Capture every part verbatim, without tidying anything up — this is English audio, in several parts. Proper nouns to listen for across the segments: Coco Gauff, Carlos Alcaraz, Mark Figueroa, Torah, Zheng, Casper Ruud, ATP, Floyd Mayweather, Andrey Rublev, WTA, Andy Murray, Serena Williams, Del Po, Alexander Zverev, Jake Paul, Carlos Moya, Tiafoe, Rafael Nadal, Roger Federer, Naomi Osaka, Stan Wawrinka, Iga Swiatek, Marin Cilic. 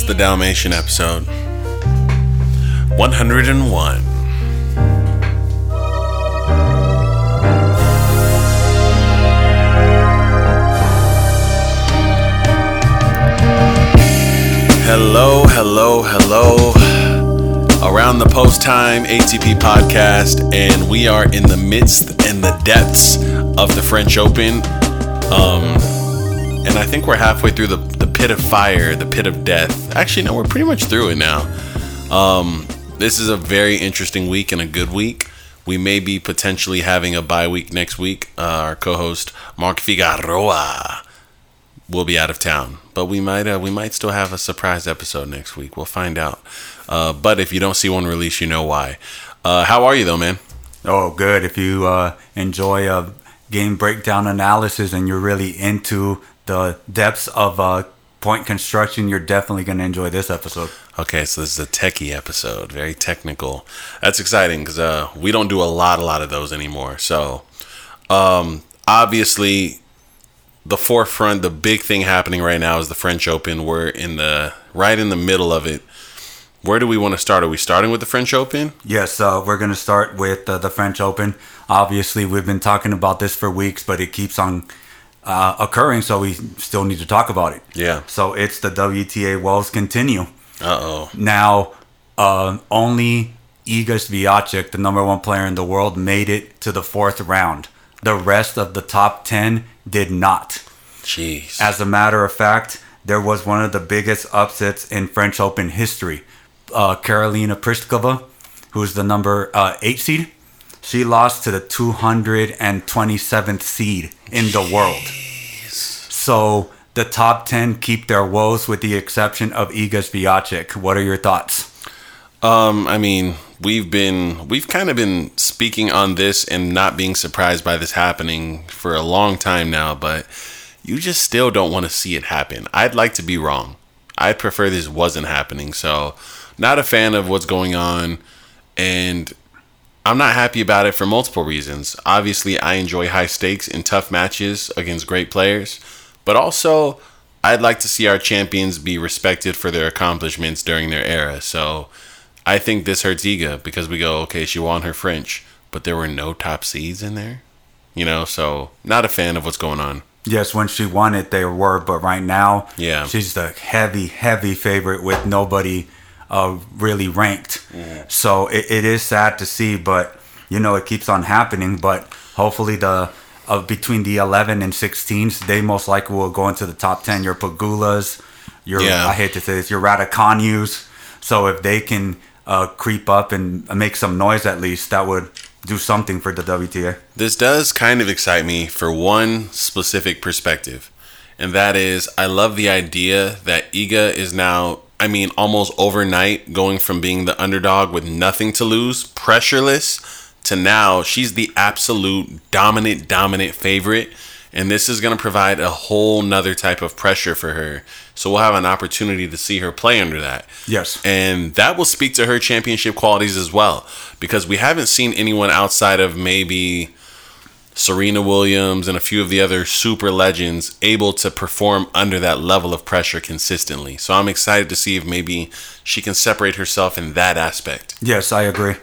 is the Dalmatian episode one oh one. Hello, hello, hello. Around the Post Time A T P podcast, and we are in the midst and the depths of the French Open. Um, and I think we're halfway through the, the pit of fire, the pit of death. Actually, no, we're pretty much through it now. Um, this is a very interesting week and a good week. We may be potentially having a bye week next week. Uh, our co-host, Mark Figueroa, will be out of town. But we might uh, we might still have a surprise episode next week. We'll find out. Uh, but if you don't see one release, you know why. Uh, how are you, though, man? Oh, good. If you uh, enjoy a game breakdown analysis and you're really into the depths of uh, point construction, you're definitely going to enjoy this episode. Okay, so this is a techie episode. Very technical. That's exciting because uh, we don't do a lot, a lot of those anymore. So, um, obviously, the forefront, the big thing happening right now is the French Open. We're in the right in the middle of it. Where do we want to start? Are we starting with the French Open? Yes, uh, we're going to start with uh, the French Open. Obviously, we've been talking about this for weeks, but it keeps on uh, occurring, so we still need to talk about it. Yeah. So it's the W T A Wells Continue. Uh-oh. Now, uh, only Iga Swiatek, the number one player in the world, made it to the fourth round. The rest of the top ten did not. Jeez. As a matter of fact, there was one of the biggest upsets in French Open history. Uh, Karolina Pliskova, who's the number uh, eight seed, she lost to the two hundred twenty-seventh seed in the Jeez. world. So the top ten keep their woes, with the exception of Iga Swiatek. What are your thoughts? Um, I mean, we've been we've kind of been speaking on this and not being surprised by this happening for a long time now, but you just still don't want to see it happen. I'd like to be wrong. I'd prefer this wasn't happening. So, not a fan of what's going on, and I'm not happy about it for multiple reasons. Obviously, I enjoy high stakes and tough matches against great players, but also I'd like to see our champions be respected for their accomplishments during their era. So, I think this hurts Iga because we go, okay, she won her French, but there were no top seeds in there. You know, so not a fan of what's going on. Yes, when she won it, they were, but right now, yeah, she's the heavy, heavy favorite with nobody uh, really ranked. Mm. So it, it is sad to see, but, you know, it keeps on happening. But hopefully the uh, between the eleven and sixteens, they most likely will go into the top ten. Your Pagulas, your, yeah. I hate to say this, your Radicanius. So if they can uh, creep up and make some noise at least, that would do something for the W T A. This does kind of excite me for one specific perspective, and that is I love the idea that Iga is now, I mean, almost overnight going from being the underdog with nothing to lose, pressureless, to now she's the absolute dominant, dominant favorite, and this is going to provide a whole nother type of pressure for her. So we'll have an opportunity to see her play under that. Yes. And that will speak to her championship qualities as well, because we haven't seen anyone outside of maybe Serena Williams and a few of the other super legends able to perform under that level of pressure consistently. So I'm excited to see if maybe she can separate herself in that aspect. Yes, I agree.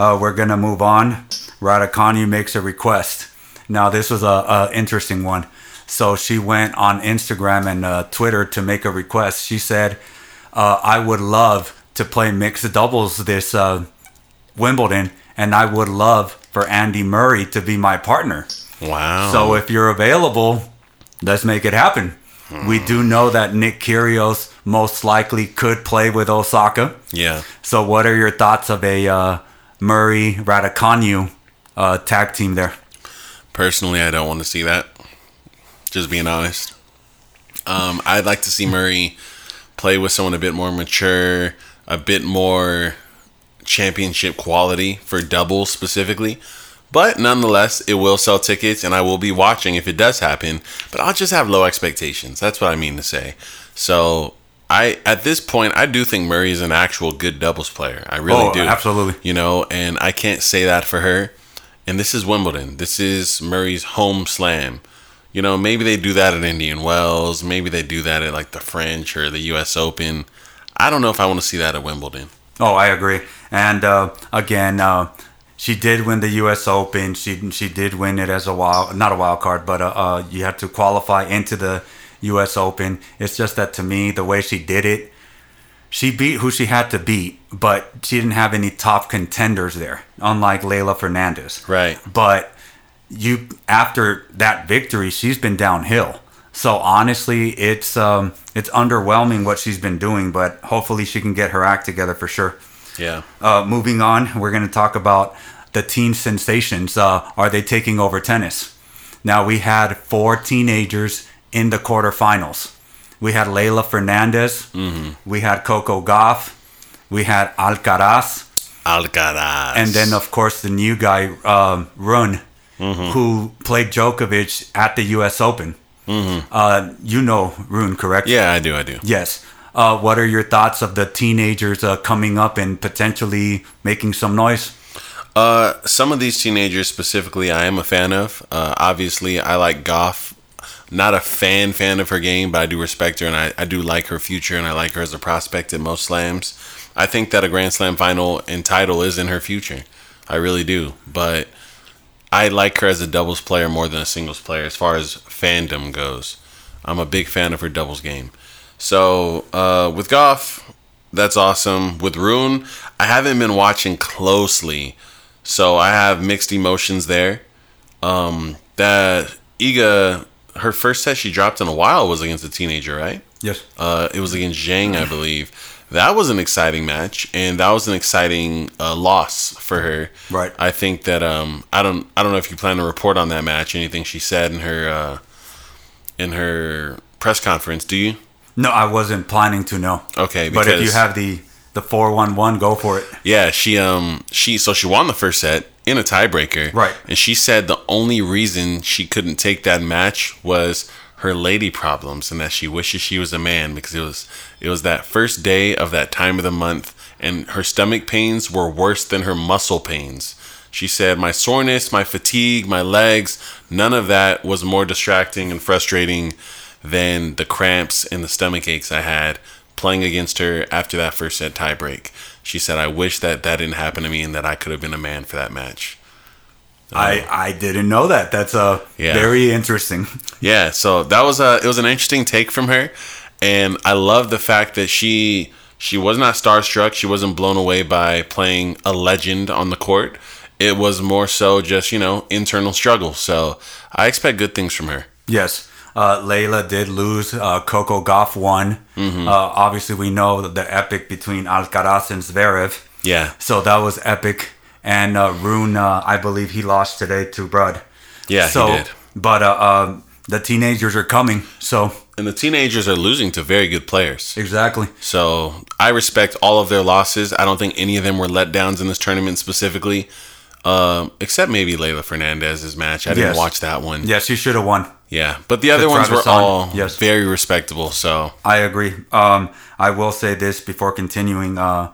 Uh, we're going to move on. Raducanu makes a request. Now, this was an interesting one. So she went on Instagram and uh, Twitter to make a request. She said, uh, I would love to play mixed doubles this uh, Wimbledon, and I would love for Andy Murray to be my partner. Wow. So if you're available, let's make it happen. Hmm. We do know that Nick Kyrgios most likely could play with Osaka. Yeah. So what are your thoughts of a uh, Murray-Raducanu uh, tag team there? Personally, I don't want to see that. Just being honest. Um, I'd like to see Murray play with someone a bit more mature, a bit more championship quality for doubles specifically. But nonetheless, it will sell tickets, and I will be watching if it does happen. But I'll just have low expectations. That's what I mean to say. So, I at this point, I do think Murray is an actual good doubles player. I really oh, do. Absolutely. You know, and I can't say that for her. And this is Wimbledon. This is Murray's home slam. You know, maybe they do that at Indian Wells. Maybe they do that at, like, the French or the U S Open. I don't know if I want to see that at Wimbledon. Oh, I agree. And uh, again, uh, she did win the U S Open. She she did win it as a wild, not a wild card, but uh, uh, you have to qualify into the U S Open. It's just that to me, the way she did it, she beat who she had to beat, but she didn't have any top contenders there, unlike Leyla Fernandez. Right. But you after that victory, she's been downhill. So honestly, it's um, it's underwhelming what she's been doing, but hopefully she can get her act together for sure. Yeah. Uh, moving on, we're going to talk about the teen sensations. Uh, are they taking over tennis? Now, we had four teenagers in the quarterfinals. We had Leyla Fernandez. Mm-hmm. We had Coco Gauff. We had Alcaraz. Alcaraz. And then, of course, the new guy, um, Rune, mm-hmm. who played Djokovic at the U S Open. Mm-hmm. Uh, you know Rune, correct? Yeah, I do, I do. Yes. Uh, what are your thoughts of the teenagers uh, coming up and potentially making some noise? Uh, some of these teenagers specifically I am a fan of. Uh, obviously, I like Gauff. Not a fan fan of her game, but I do respect her, and I, I do like her future, and I like her as a prospect at most slams. I think that a Grand Slam final and title is in her future. I really do, but I like her as a doubles player more than a singles player as far as fandom goes. I'm a big fan of her doubles game. So, uh, with Gauff, that's awesome. With Rune, I haven't been watching closely, so I have mixed emotions there. Um, that Iga, her first set she dropped in a while was against a teenager, right? Yes. Uh, it was against Zheng, I believe. That was an exciting match, and that was an exciting uh, loss for her. Right. I think that um, I don't I don't know if you plan to report on that match. Anything she said in her uh, in her press conference? Do you? No, I wasn't planning to. No. Okay, because, but if you have the the four one one, go for it. Yeah, she um she so she won the first set in a tiebreaker. Right. And she said the only reason she couldn't take that match was her lady problems, and that she wishes she was a man because it was it was that first day of that time of the month, and her stomach pains were worse than her muscle pains. She said, my soreness, my fatigue, my legs, none of that was more distracting and frustrating than the cramps and the stomach aches I had playing against her after that first set tiebreak. She said, I wish that that didn't happen to me and that I could have been a man for that match. I, I didn't know that. That's uh, yeah. very interesting. Yeah, so that was a, it was an interesting take from her. And I love the fact that she she was not starstruck. She wasn't blown away by playing a legend on the court. It was more so just, you know, internal struggle. So I expect good things from her. Yes. Uh, Leyla did lose. Uh, Coco Gauff won. Mm-hmm. Uh, obviously, we know the epic between Alcaraz and Zverev. Yeah. So that was epic. And uh, Rune, uh, I believe he lost today to Brud. Yeah, so, he did. But uh, uh, the teenagers are coming, so... And the teenagers are losing to very good players. Exactly. So, I respect all of their losses. I don't think any of them were letdowns in this tournament specifically. Um, except maybe Leyla Fernandez's match. I didn't yes. watch that one. Yes, she should have won. Yeah, but the other the ones Travis were on. all yes. very respectable, so... I agree. Um, I will say this before continuing... Uh,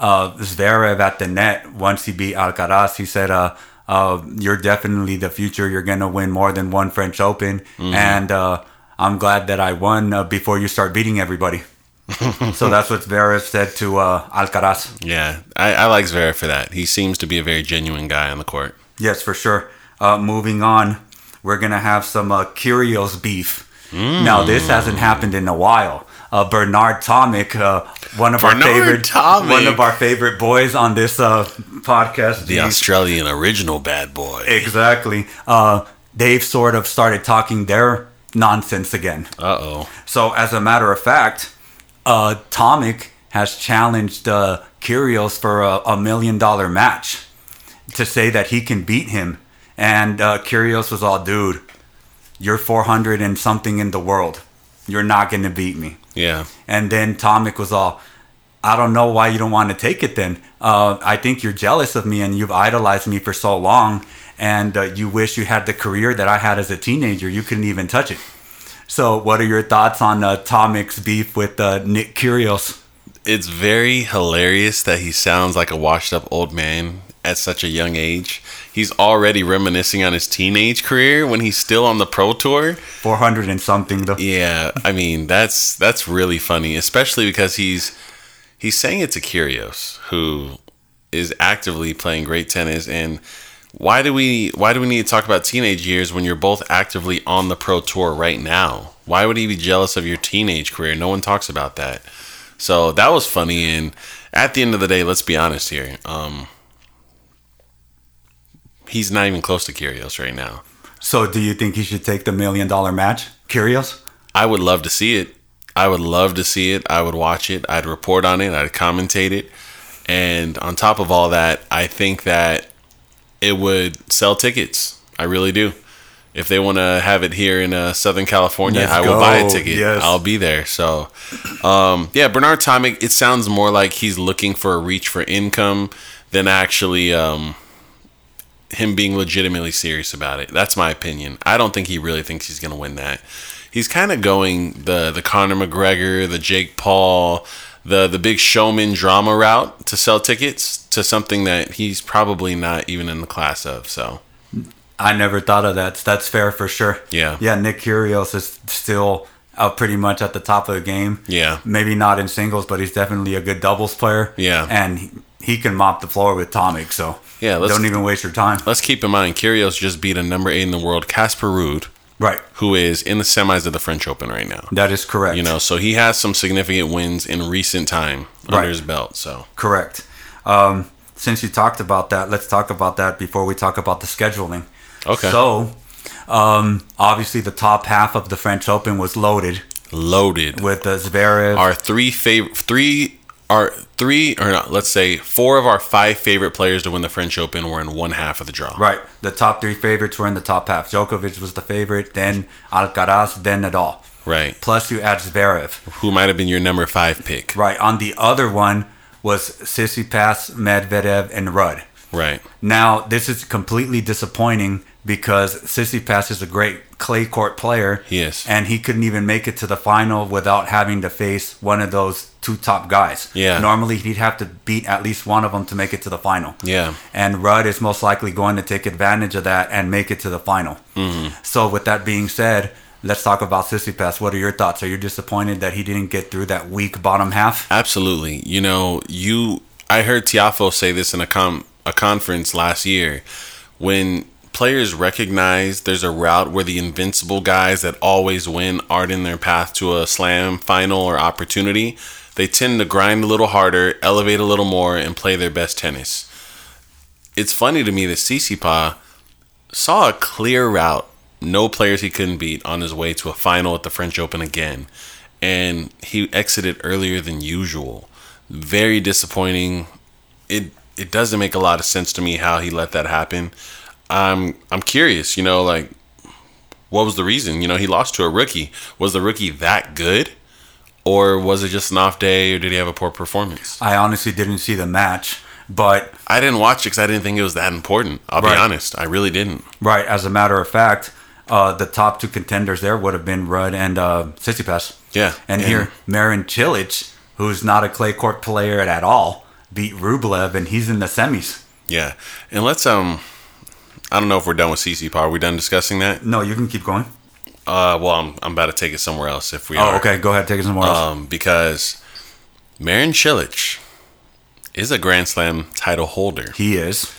Uh, Zverev at the net, once he beat Alcaraz, he said, uh, uh, you're definitely the future. You're going to win more than one French Open. Mm-hmm. And uh, I'm glad that I won uh, before you start beating everybody. So that's what Zverev said to uh, Alcaraz. Yeah, I, I like Zverev for that. He seems to be a very genuine guy on the court. Yes, for sure. Uh, moving on, we're going to have some uh, Kyrgios beef. Mm. Now, this hasn't happened in a while. Uh, Bernard Tomic, uh, one of Bernard our favorite, Tomic. one of our favorite boys on this uh, podcast, the, the Australian original bad boy. Exactly. Uh, they've sort of started talking their nonsense again. Uh oh. So, as a matter of fact, uh, Tomic has challenged uh, Kyrgios for a, a million dollar match to say that he can beat him, and uh, Kyrgios was all, "Dude, you're four hundred and something in the world. You're not going to beat me." Yeah. And then Tomic was all, I don't know why you don't want to take it then. Uh, I think you're jealous of me and you've idolized me for so long. And uh, you wish you had the career that I had as a teenager. You couldn't even touch it. So what are your thoughts on uh, Tomic's beef with uh, Nick Kyrgios? It's very hilarious that he sounds like a washed up old man at such a young age. He's already reminiscing on his teenage career when he's still on the pro tour. four hundred and something though. Yeah, I mean, that's that's really funny, especially because he's he's saying it to Kyrgios, who is actively playing great tennis. And why do we why do we need to talk about teenage years when you're both actively on the pro tour right now? Why would he be jealous of your teenage career? No one talks about that. So that was funny. And at the end of the day, let's be honest here. Um, he's not even close to Kyrgios right now. So do you think he should take the million dollar match, Kyrgios? I would love to see it. I would love to see it. I would watch it. I'd report on it. I'd commentate it. And on top of all that, I think that it would sell tickets. I really do. If they want to have it here in uh, Southern California, Let's I will go. buy a ticket. Yes. I'll be there. So, um, yeah, Bernard Tomic, it sounds more like he's looking for a reach for income than actually um, him being legitimately serious about it. That's my opinion. I don't think he really thinks he's going to win that. He's kind of going the the Conor McGregor, the Jake Paul, the the Big Showman drama route to sell tickets to something that he's probably not even in the class of, so... I never thought of that. That's fair for sure. Yeah. Yeah, Nick Kyrgios is still out pretty much at the top of the game. Yeah. Maybe not in singles, but he's definitely a good doubles player. Yeah. And he, he can mop the floor with Tomic, so yeah, let's, don't even waste your time. Let's keep in mind, Kyrgios just beat a number eight in the world, Casper Ruud. Right. Who is in the semis of the French Open right now. That is correct. You know, so he has some significant wins in recent time under right. his belt, so. Correct. Um, since you talked about that, let's talk about that before we talk about the scheduling. Okay. So, um, obviously, the top half of the French Open was loaded. Loaded with the Zverev. Our three favorite, three our three or not, let's say four of our five favorite players to win the French Open were in one half of the draw. Right. The top three favorites were in the top half. Djokovic was the favorite, then Alcaraz, then Nadal. Right. Plus, you add Zverev, who might have been your number five pick. Right. On the other one was Tsitsipas, Medvedev, and Rudd. Right. Now, this is completely disappointing because Tsitsipas is a great clay court player. Yes. And he couldn't even make it to the final without having to face one of those two top guys. Yeah. Normally, he'd have to beat at least one of them to make it to the final. Yeah. And Rudd is most likely going to take advantage of that and make it to the final. Mm-hmm. So, with that being said, let's talk about Tsitsipas. What are your thoughts? Are you disappointed that he didn't get through that weak bottom half? Absolutely. You know, you... I heard Tiafoe say this in a com... a conference last year. When players recognize there's a route where the invincible guys that always win aren't in their path to a slam, final, or opportunity, they tend to grind a little harder, elevate a little more, and play their best tennis. It's funny to me that Tsitsipas saw a clear route, no players he couldn't beat, on his way to a final at the French Open again, and he exited earlier than usual. Very disappointing. It It doesn't make a lot of sense to me how he let that happen. Um, I'm curious, you know, like, what was the reason? You know, he lost to a rookie. Was the rookie that good? Or was it just an off day? Or did he have a poor performance? I honestly didn't see the match, but... I didn't watch it because I didn't think it was that important. I'll right. be honest. I really didn't. Right. As a matter of fact, uh, the top two contenders there would have been Rudd and uh, Tsitsipas. Yeah. And, and here, Marin Cilic, who's not a clay court player at all, beat Rublev, and he's in the semis. Yeah. And let's, um, I don't know if we're done with Tsitsipas. Are we done discussing that? No, you can keep going. Uh, well, I'm, I'm about to take it somewhere else if we oh, are. Oh, okay. Go ahead. Take it somewhere else. Um, because Marin Cilic is a Grand Slam title holder. He is.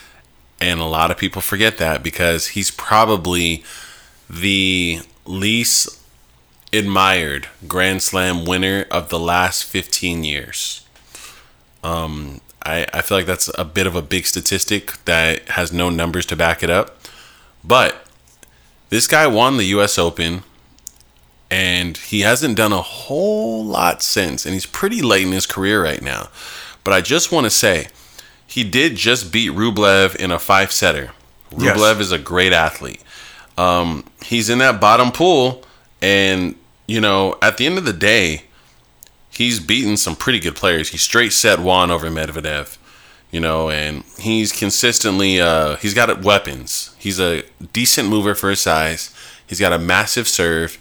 And a lot of people forget that because he's probably the least admired Grand Slam winner of the last fifteen years. Um, I, I feel like that's a bit of a big statistic that has no numbers to back it up. But this guy won the U S Open, and he hasn't done a whole lot since, and he's pretty late in his career right now. But I just want to say, he did just beat Rublev in a five-setter. Yes. Rublev is a great athlete. Um, he's in that bottom pool, and, you know, at the end of the day, he's beaten some pretty good players. He straight set Juan over Medvedev, you know, and he's consistently, uh, he's got weapons. He's a decent mover for his size. He's got a massive serve,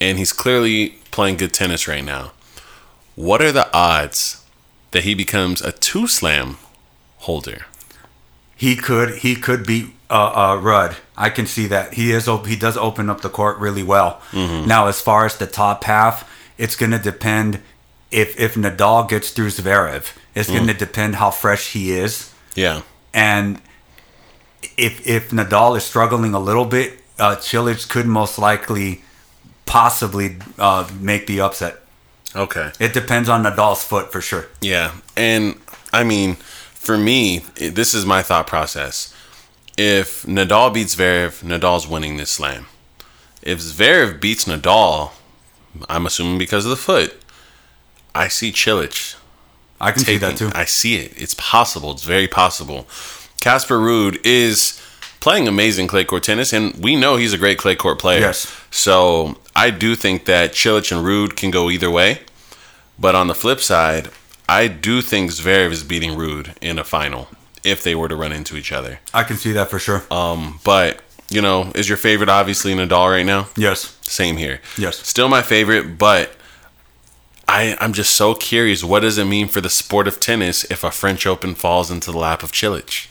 and he's clearly playing good tennis right now. What are the odds that he becomes a two-slam holder? He could, he could be. Uh, uh, Rudd, I can see that. He is. He does open up the court really well. Mm-hmm. Now, as far as the top half, it's going to depend if if Nadal gets through Zverev, it's mm. going to depend how fresh he is. Yeah. And if if Nadal is struggling a little bit, uh, Cilic could most likely possibly uh, make the upset. Okay. It depends on Nadal's foot for sure. Yeah. And, I mean, for me, this is my thought process. If Nadal beats Zverev, Nadal's winning this slam. If Zverev beats Nadal, I'm assuming because of the foot, I see Cilic. I can taking, see that too. I see it. It's possible. It's very possible. Casper Ruud is playing amazing clay court tennis, and we know he's a great clay court player. Yes. So I do think that Cilic and Ruud can go either way. But on the flip side, I do think Zverev is beating Ruud in a final if they were to run into each other. I can see that for sure. Um, but, you know, is your favorite obviously Nadal right now? Yes. Same here. Yes. Still my favorite, but I, I'm just so curious. What does it mean for the sport of tennis if a French Open falls into the lap of Cilic?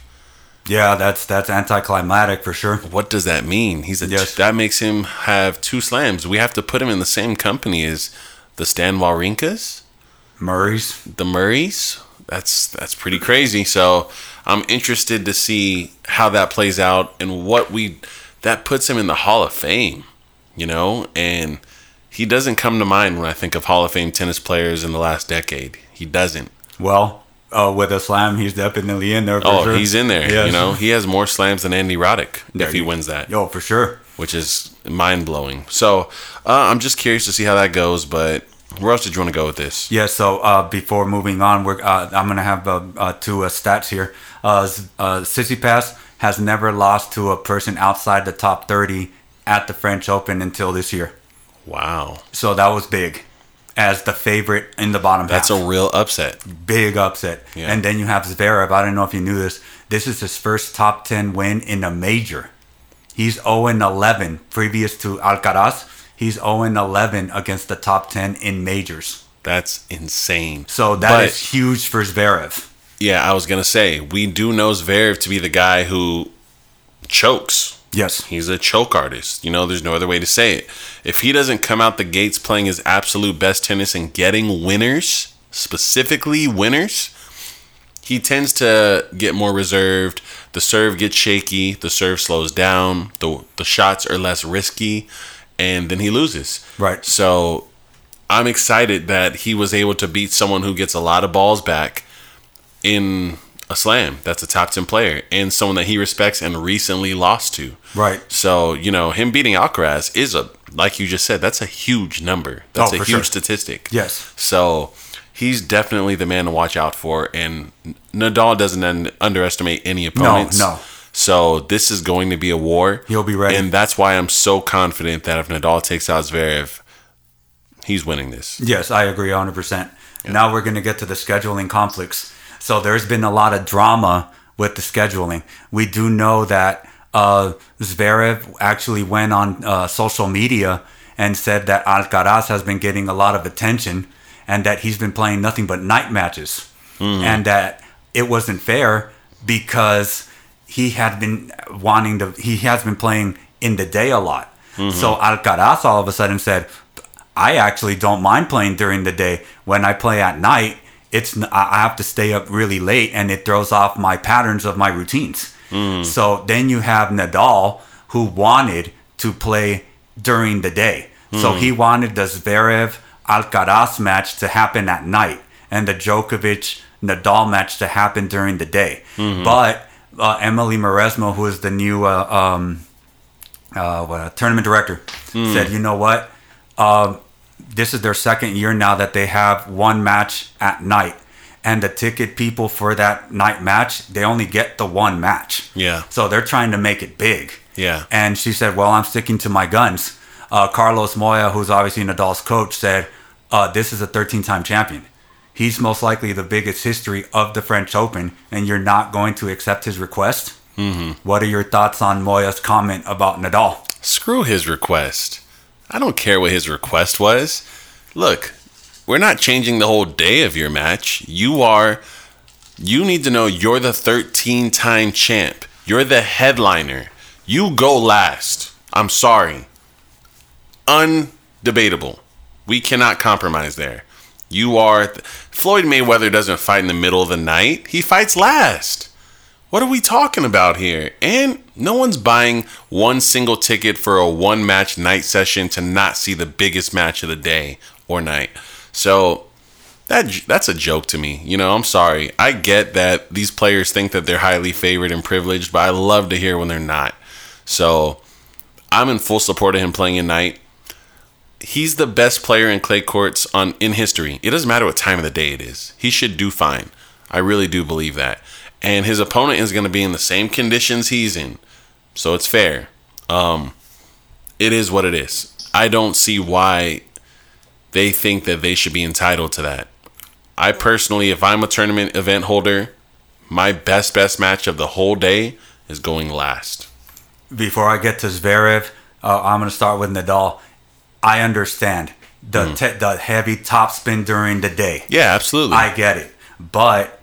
Yeah, that's that's anticlimactic for sure. What does that mean? He's a yes. That makes him have two slams. We have to put him in the same company as the Stan Wawrinkas? Murrays. The Murrays? That's that's pretty crazy. So I'm interested to see how that plays out and what we that puts him in the Hall of Fame, you know? And he doesn't come to mind when I think of Hall of Fame tennis players in the last decade. He doesn't. Well, uh, with a slam, he's definitely in there for oh, sure. Oh, he's in there. Yes. You know, he has more slams than Andy Roddick there if he wins that. Yo, for sure. Which is mind-blowing. So uh, I'm just curious to see how that goes, but where else did you want to go with this? Yeah, so uh, before moving on, we're, uh, I'm going to have uh, uh, two uh, stats here. Uh, uh, Tsitsipas has never lost to a person outside the top thirty at the French Open until this year. Wow. So that was big as the favorite in the bottom That's half. That's a real upset. Big upset. Yeah. And then you have Zverev. I don't know if you knew this. This is his first top ten win in a major. He's oh and eleven previous to Alcaraz. He's oh and eleven against the top ten in majors. That's insane. So that but, is huge for Zverev. Yeah, I was going to say, we do know Zverev to be the guy who chokes. Yes. He's a choke artist. You know, there's no other way to say it. If he doesn't come out the gates playing his absolute best tennis and getting winners, specifically winners, he tends to get more reserved. The serve gets shaky. The serve slows down. The, the shots are less risky. And then he loses. Right. So I'm excited that he was able to beat someone who gets a lot of balls back in a slam. That's a top ten player and someone that he respects and recently lost to. Right. So, you know, him beating Alcaraz is a, like you just said, that's a huge number. That's oh, a huge sure. statistic. Yes. So he's definitely the man to watch out for. And Nadal doesn't un- underestimate any opponents. No, no. So this is going to be a war. He'll be ready. And that's why I'm so confident that if Nadal takes out Zverev, he's winning this. Yes, I agree one hundred percent. Yeah. Now we're going to get to the scheduling conflicts. So there's been a lot of drama with the scheduling. We do know that uh, Zverev actually went on uh, social media and said that Alcaraz has been getting a lot of attention and that he's been playing nothing but night matches. Mm. And that it wasn't fair because he had been wanting to, he has been playing in the day a lot. Mm-hmm. So Alcaraz all of a sudden said, I actually don't mind playing during the day. When I play at night, it's I have to stay up really late and it throws off my patterns of my routines. Mm. So then you have Nadal who wanted to play during the day. Mm. So he wanted the Zverev-Alcaraz match to happen at night and the Djokovic-Nadal match to happen during the day. Mm-hmm. But Uh, Emily Maresmo, who is the new uh, um, uh, what, uh, tournament director, mm. said, you know what? Uh, this is their second year now that they have one match at night. And the ticket people for that night match, they only get the one match. Yeah. So they're trying to make it big. Yeah. And she said, well, I'm sticking to my guns. Uh, Carlos Moya, who's obviously Nadal's coach, said, uh, this is a thirteen-time champion. He's most likely the biggest history of the French Open, and you're not going to accept his request? Mm-hmm. What are your thoughts on Moya's comment about Nadal? Screw his request. I don't care what his request was. Look, we're not changing the whole day of your match. You are, you need to know you're the thirteen-time champ. You're the headliner. You go last. I'm sorry. Undebatable. We cannot compromise there. You are... Th- Floyd Mayweather doesn't fight in the middle of the night. He fights last. What are we talking about here? And no one's buying one single ticket for a one-match night session to not see the biggest match of the day or night. So that that's a joke to me. You know, I'm sorry. I get that these players think that they're highly favored and privileged, but I love to hear when they're not. So I'm in full support of him playing at night. He's the best player in clay courts on in history. It doesn't matter what time of the day it is. He should do fine. I really do believe that. And his opponent is going to be in the same conditions he's in. So it's fair. Um, it is what it is. I don't see why they think that they should be entitled to that. I personally, if I'm a tournament event holder, my best, best match of the whole day is going last. Before I get to Zverev, uh, I'm going to start with Nadal. I understand the mm. te- the heavy topspin during the day. Yeah, absolutely. I get it. But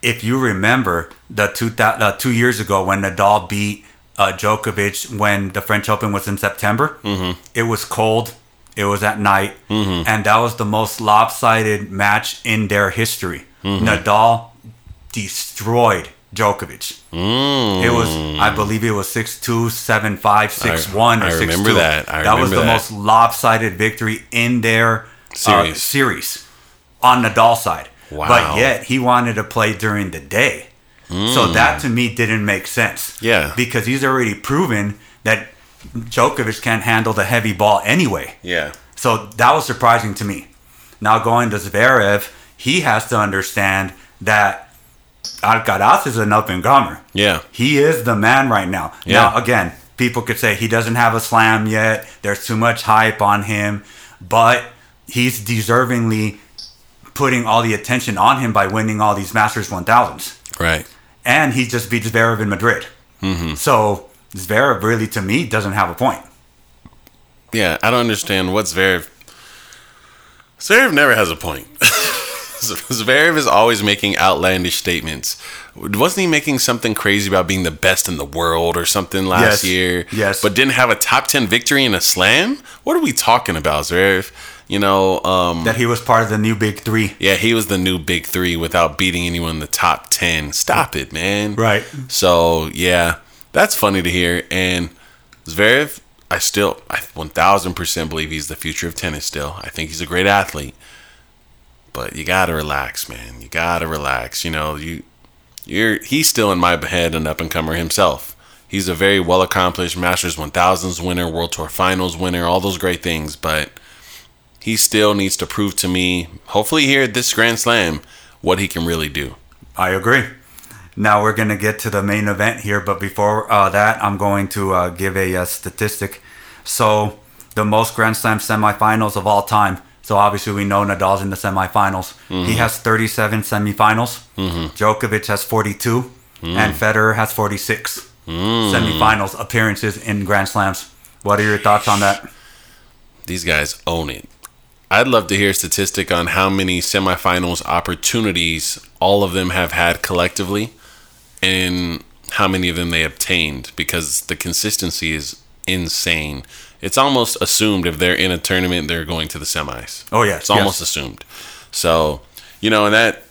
if you remember the two th- uh, two years ago when Nadal beat uh, Djokovic when the French Open was in September, mm-hmm. it was cold. It was at night. Mm-hmm. And that was the most lopsided match in their history. Mm-hmm. Nadal destroyed Djokovic. Mm. It was, I believe it was six two, seven five, six one, or six two. I remember that. I that remember was the that. most lopsided victory in their series. Uh, series on Nadal's side. Wow. But yet, he wanted to play during the day. Mm. So that, to me, didn't make sense. Yeah. Because he's already proven that Djokovic can't handle the heavy ball anyway. Yeah. So that was surprising to me. Now going to Zverev, he has to understand that Alcaraz is an up-and-comer. Yeah. He is the man right now. Yeah. Now, again, people could say he doesn't have a slam yet. There's too much hype on him. But he's deservingly putting all the attention on him by winning all these Masters one thousands. Right. And he just beat Zverev in Madrid. Mm-hmm. So Zverev really, to me, doesn't have a point. Yeah, I don't understand what Zverev... Zverev never has a point. Zverev is always making outlandish statements. Wasn't he making something crazy about being the best in the world or something last yes. year? Yes. But didn't have a top ten victory in a slam? What are we talking about, Zverev? You know... Um, that he was part of the new big three. Yeah, he was the new big three without beating anyone in the top ten. Stop it, man. Right. So, yeah, that's funny to hear. And Zverev, I still... I one thousand percent believe he's the future of tennis still. I think he's a great athlete. But you gotta relax, man. You gotta relax. You know, you, you're. He's still in my head an up and comer himself. He's a very well accomplished Masters one thousands winner, World Tour Finals winner, all those great things. But he still needs to prove to me, hopefully here at this Grand Slam, what he can really do. I agree. Now we're gonna get to the main event here, but before uh, that, I'm going to uh, give a, a statistic. So the most Grand Slam semifinals of all time. So, obviously, we know Nadal's in the semifinals. Mm-hmm. He has thirty-seven semifinals. Mm-hmm. Djokovic has forty-two. Mm. And Federer has forty-six mm. semifinals appearances in Grand Slams. What are your thoughts on that? These guys own it. I'd love to hear a statistic on how many semifinals opportunities all of them have had collectively and how many of them they obtained, because the consistency is insane. It's almost assumed if they're in a tournament, they're going to the semis. Oh, yeah. It's almost yes. assumed. So, you know, and that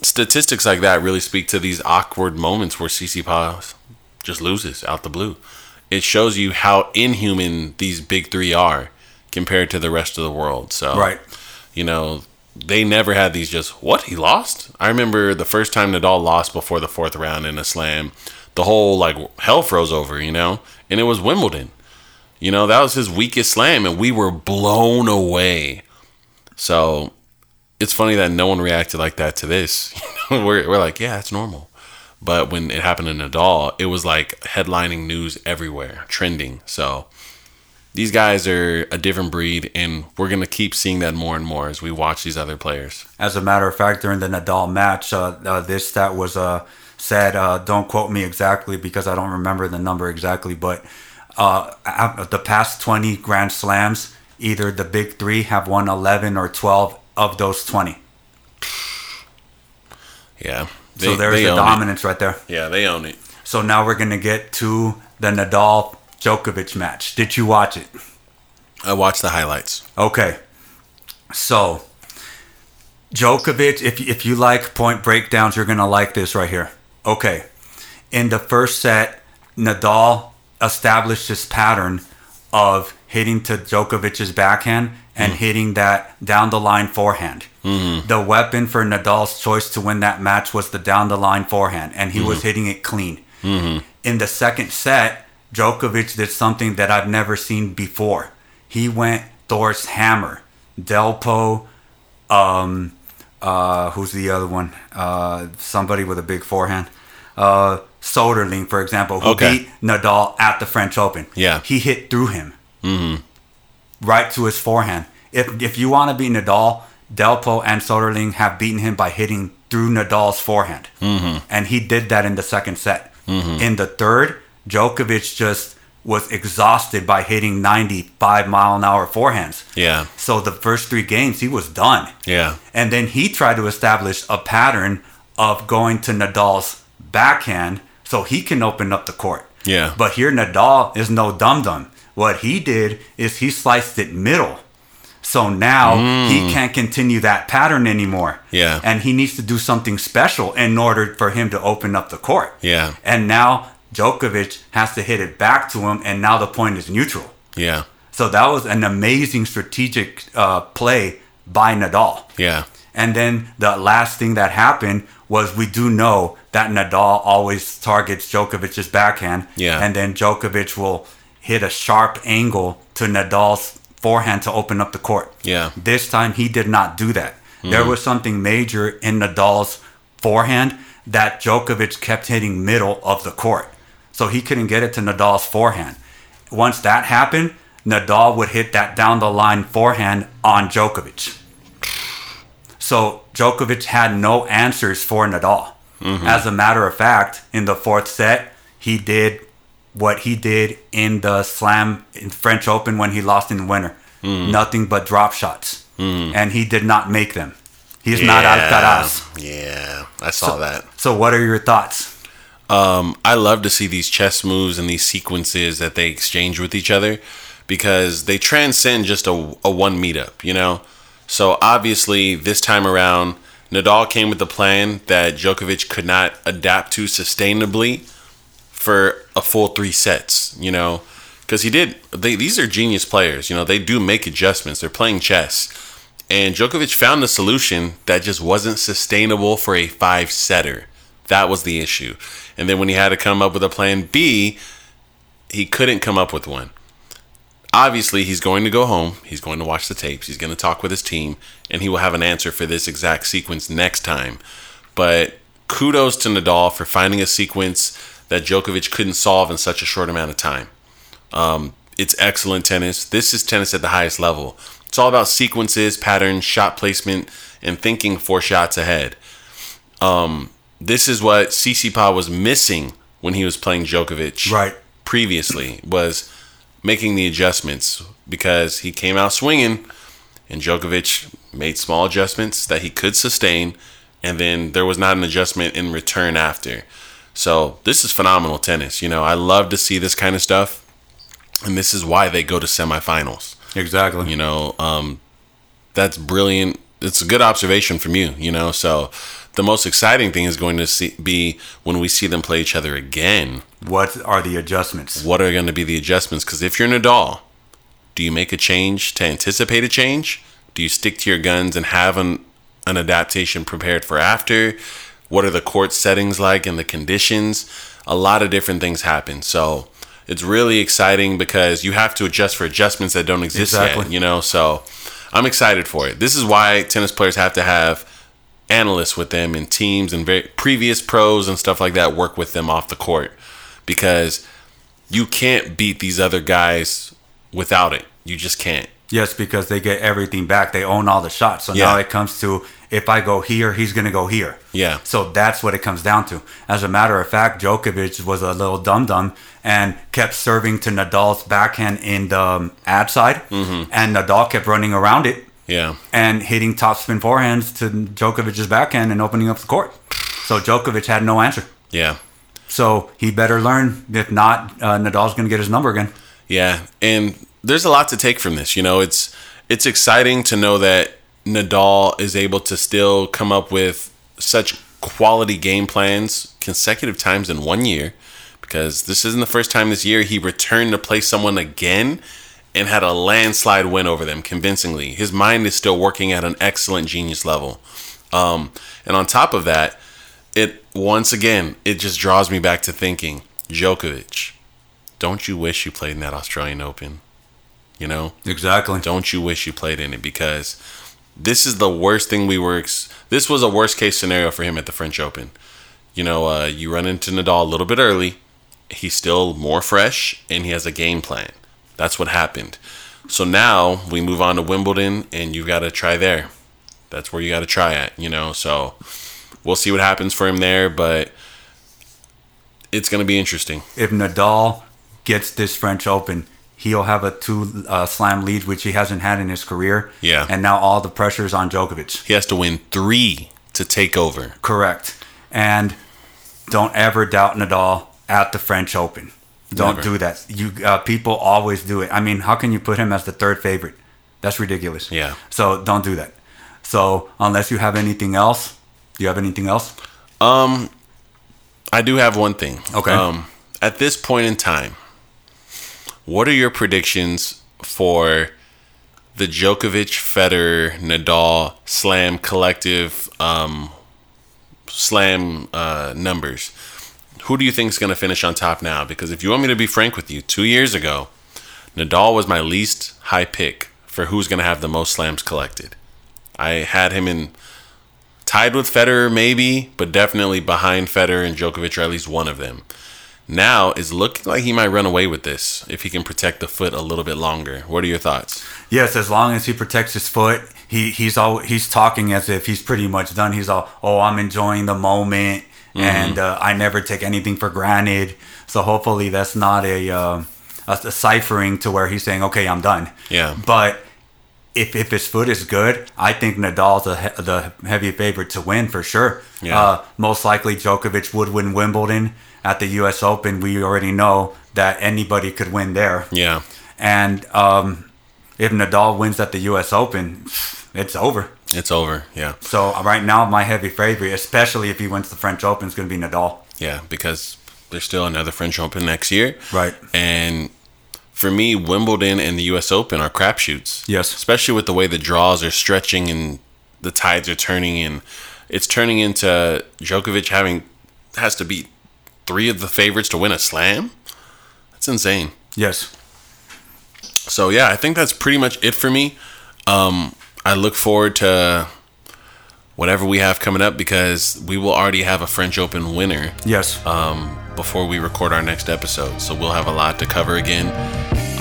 statistics like that really speak to these awkward moments where Tsitsipas just loses out the blue. It shows you how inhuman these big three are compared to the rest of the world. So, right. you know, they never had these just, what, he lost? I remember the first time Nadal lost before the fourth round in a slam, the whole, like, hell froze over, you know? And it was Wimbledon. You know, that was his weakest slam, and we were blown away. So, it's funny that no one reacted like that to this. we're, we're like, yeah, it's normal. But when it happened to Nadal, it was like headlining news everywhere, trending. So, these guys are a different breed, and we're going to keep seeing that more and more as we watch these other players. As a matter of fact, during the Nadal match, uh, uh, this stat was uh, said, uh, don't quote me exactly because I don't remember the number exactly, but... Uh, the past twenty Grand Slams, either the big three have won eleven or twelve of those twenty. Yeah. They, so there's the dominance it. right there. Yeah, they own it. So now we're going to get to the Nadal-Djokovic match. Did you watch it? I watched the highlights. Okay. So Djokovic, if if you like point breakdowns, you're going to like this right here. Okay. In the first set, Nadal established this pattern of hitting to Djokovic's backhand and mm. hitting that down-the-line forehand. Mm. The weapon for Nadal's choice to win that match was the down-the-line forehand, and he mm. was hitting it clean. Mm-hmm. In the second set, Djokovic did something that I've never seen before. He went Thor's hammer, Del Po, um, uh, who's the other one? Uh, somebody with a big forehand. Uh, Söderling, for example, who okay. beat Nadal at the French Open. Yeah. He hit through him. Mm-hmm. Right to his forehand. If if you want to beat Nadal, Del Po and Söderling have beaten him by hitting through Nadal's forehand. Mm-hmm. And he did that in the second set. Mm-hmm. In the third, Djokovic just was exhausted by hitting ninety-five mile an hour forehands. Yeah. So the first three games, he was done. Yeah. And then he tried to establish a pattern of going to Nadal's backhand so he can open up the court. Yeah. But here Nadal is no dum-dum. What he did is he sliced it middle. So now mm. he can't continue that pattern anymore. Yeah. And he needs to do something special in order for him to open up the court. Yeah. And now Djokovic has to hit it back to him, and now the point is neutral. Yeah. So that was an amazing strategic uh, play by Nadal. Yeah. And then the last thing that happened was we do know that Nadal always targets Djokovic's backhand. Yeah. And then Djokovic will hit a sharp angle to Nadal's forehand to open up the court. Yeah. This time he did not do that. Mm-hmm. There was something major in Nadal's forehand that Djokovic kept hitting middle of the court. So he couldn't get it to Nadal's forehand. Once that happened, Nadal would hit that down-the-line forehand on Djokovic. So Djokovic had no answers for Nadal. Mm-hmm. As a matter of fact, in the fourth set, he did what he did in the slam in French Open when he lost in the winter. Mm. Nothing but drop shots. Mm. And he did not make them. He's yeah. not Alcaraz. Yeah, I saw so, that. So what are your thoughts? Um, I love to see these chess moves and these sequences that they exchange with each other because they transcend just a, a one meetup, you know? So obviously this time around, Nadal came with a plan that Djokovic could not adapt to sustainably for a full three sets, you know, because he did. They, these are genius players, you know. They do make adjustments. They're playing chess, and Djokovic found the solution that just wasn't sustainable for a five setter. That was the issue. And then when he had to come up with a plan B, he couldn't come up with one. Obviously, he's going to go home. He's going to watch the tapes. He's going to talk with his team, and he will have an answer for this exact sequence next time. But kudos to Nadal for finding a sequence that Djokovic couldn't solve in such a short amount of time. Um, it's excellent tennis. This is tennis at the highest level. It's all about sequences, patterns, shot placement, and thinking four shots ahead. Um, this is what Tsitsipas was missing when he was playing Djokovic right. previously, was making the adjustments because he came out swinging and Djokovic made small adjustments that he could sustain, and then there was not an adjustment in return after. So this is phenomenal tennis. You know, I love to see this kind of stuff. And this is why they go to semifinals. Exactly. You know, um, that's brilliant. It's a good observation from you, you know. So the most exciting thing is going to see, be when we see them play each other again. What are the adjustments? What are going to be the adjustments? Because if you're Nadal, do you make a change to anticipate a change? Do you stick to your guns and have an, an adaptation prepared for after? What are the court settings like and the conditions? A lot of different things happen. So it's really exciting because you have to adjust for adjustments that don't exist exactly. yet, you know? So I'm excited for it. This is why tennis players have to have analysts with them and teams and very previous pros and stuff like that work with them off the court, because you can't beat these other guys without it. You just can't. Yes, because they get everything back. They own all the shots. So yeah. now it comes to, if I go here, he's going to go here. Yeah. So that's what it comes down to. As a matter of fact, Djokovic was a little dum-dum and kept serving to Nadal's backhand in the um, ad side. Mm-hmm. And Nadal kept running around it. Yeah. And hitting topspin forehands to Djokovic's backhand and opening up the court. So Djokovic had no answer. Yeah. So he better learn. If not, uh, Nadal's going to get his number again. Yeah. And there's a lot to take from this. You know, it's it's exciting to know that Nadal is able to still come up with such quality game plans consecutive times in one year, because this isn't the first time this year he returned to play someone again and had a landslide win over them convincingly. His mind is still working at an excellent genius level. Um, and on top of that, it once again, it just draws me back to thinking, Djokovic, don't you wish you played in that Australian Open? You know? Exactly. Don't you wish you played in it? Because this is the worst thing we were... Ex- this was a worst-case scenario for him at the French Open. You know, uh, you run into Nadal a little bit early. He's still more fresh, and he has a game plan. That's what happened. So now we move on to Wimbledon, and you've got to try there. That's where you got to try at, you know? So we'll see what happens for him there, but it's going to be interesting. If Nadal gets this French Open, he'll have a two uh, slam lead, which he hasn't had in his career. Yeah. And now all the pressure is on Djokovic. He has to win three to take over. Correct. And don't ever doubt Nadal at the French Open. Don't Never. do that. You uh, people always do it. I mean, how can you put him as the third favorite? That's ridiculous. Yeah. So don't do that. So unless you have anything else, do you have anything else? Um, I do have one thing. Okay. Um, at this point in time, what are your predictions for the Djokovic, Federer, Nadal Slam collective um, Slam uh, numbers? Who do you think is going to finish on top now? Because if you want me to be frank with you, two years ago, Nadal was my least high pick for who's going to have the most slams collected. I had him in tied with Federer maybe, but definitely behind Federer and Djokovic, or at least one of them. Now is looking like he might run away with this if he can protect the foot a little bit longer. What are your thoughts? Yes, as long as he protects his foot, he he's all he's talking as if he's pretty much done. He's all, oh, I'm enjoying the moment. Mm-hmm. And uh, I never take anything for granted. So hopefully that's not a, uh, a, a ciphering to where he's saying, okay, I'm done. Yeah. But if if his foot is good, I think Nadal's the he- the heavy favorite to win for sure. Yeah. Uh, most likely Djokovic would win Wimbledon. At the U S Open, we already know that anybody could win there. Yeah. And um, if Nadal wins at the U S Open, it's over. It's over, yeah. So right now, my heavy favorite, especially if he wins the French Open, is going to be Nadal. Yeah, because there's still another French Open next year. Right. And for me, Wimbledon and the U S Open are crapshoots. Yes. Especially with the way the draws are stretching and the tides are turning, and it's turning into Djokovic having has to beat three of the favorites to win a slam. That's insane. Yes. So yeah, I think that's pretty much it for me. Um, I look forward to whatever we have coming up, because we will already have a French Open winner. Yes. Um, before we record our next episode. So we'll have a lot to cover again.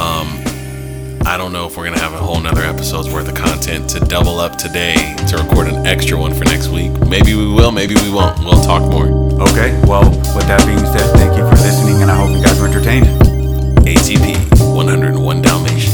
Um, I don't know if we're going to have a whole nother episode's worth of content to double up today to record an extra one for next week. Maybe we will, maybe we won't. We'll talk more. Okay. Well, with that being said, thank you for listening, and I hope you guys were entertained. A T P one oh one Dalmatians.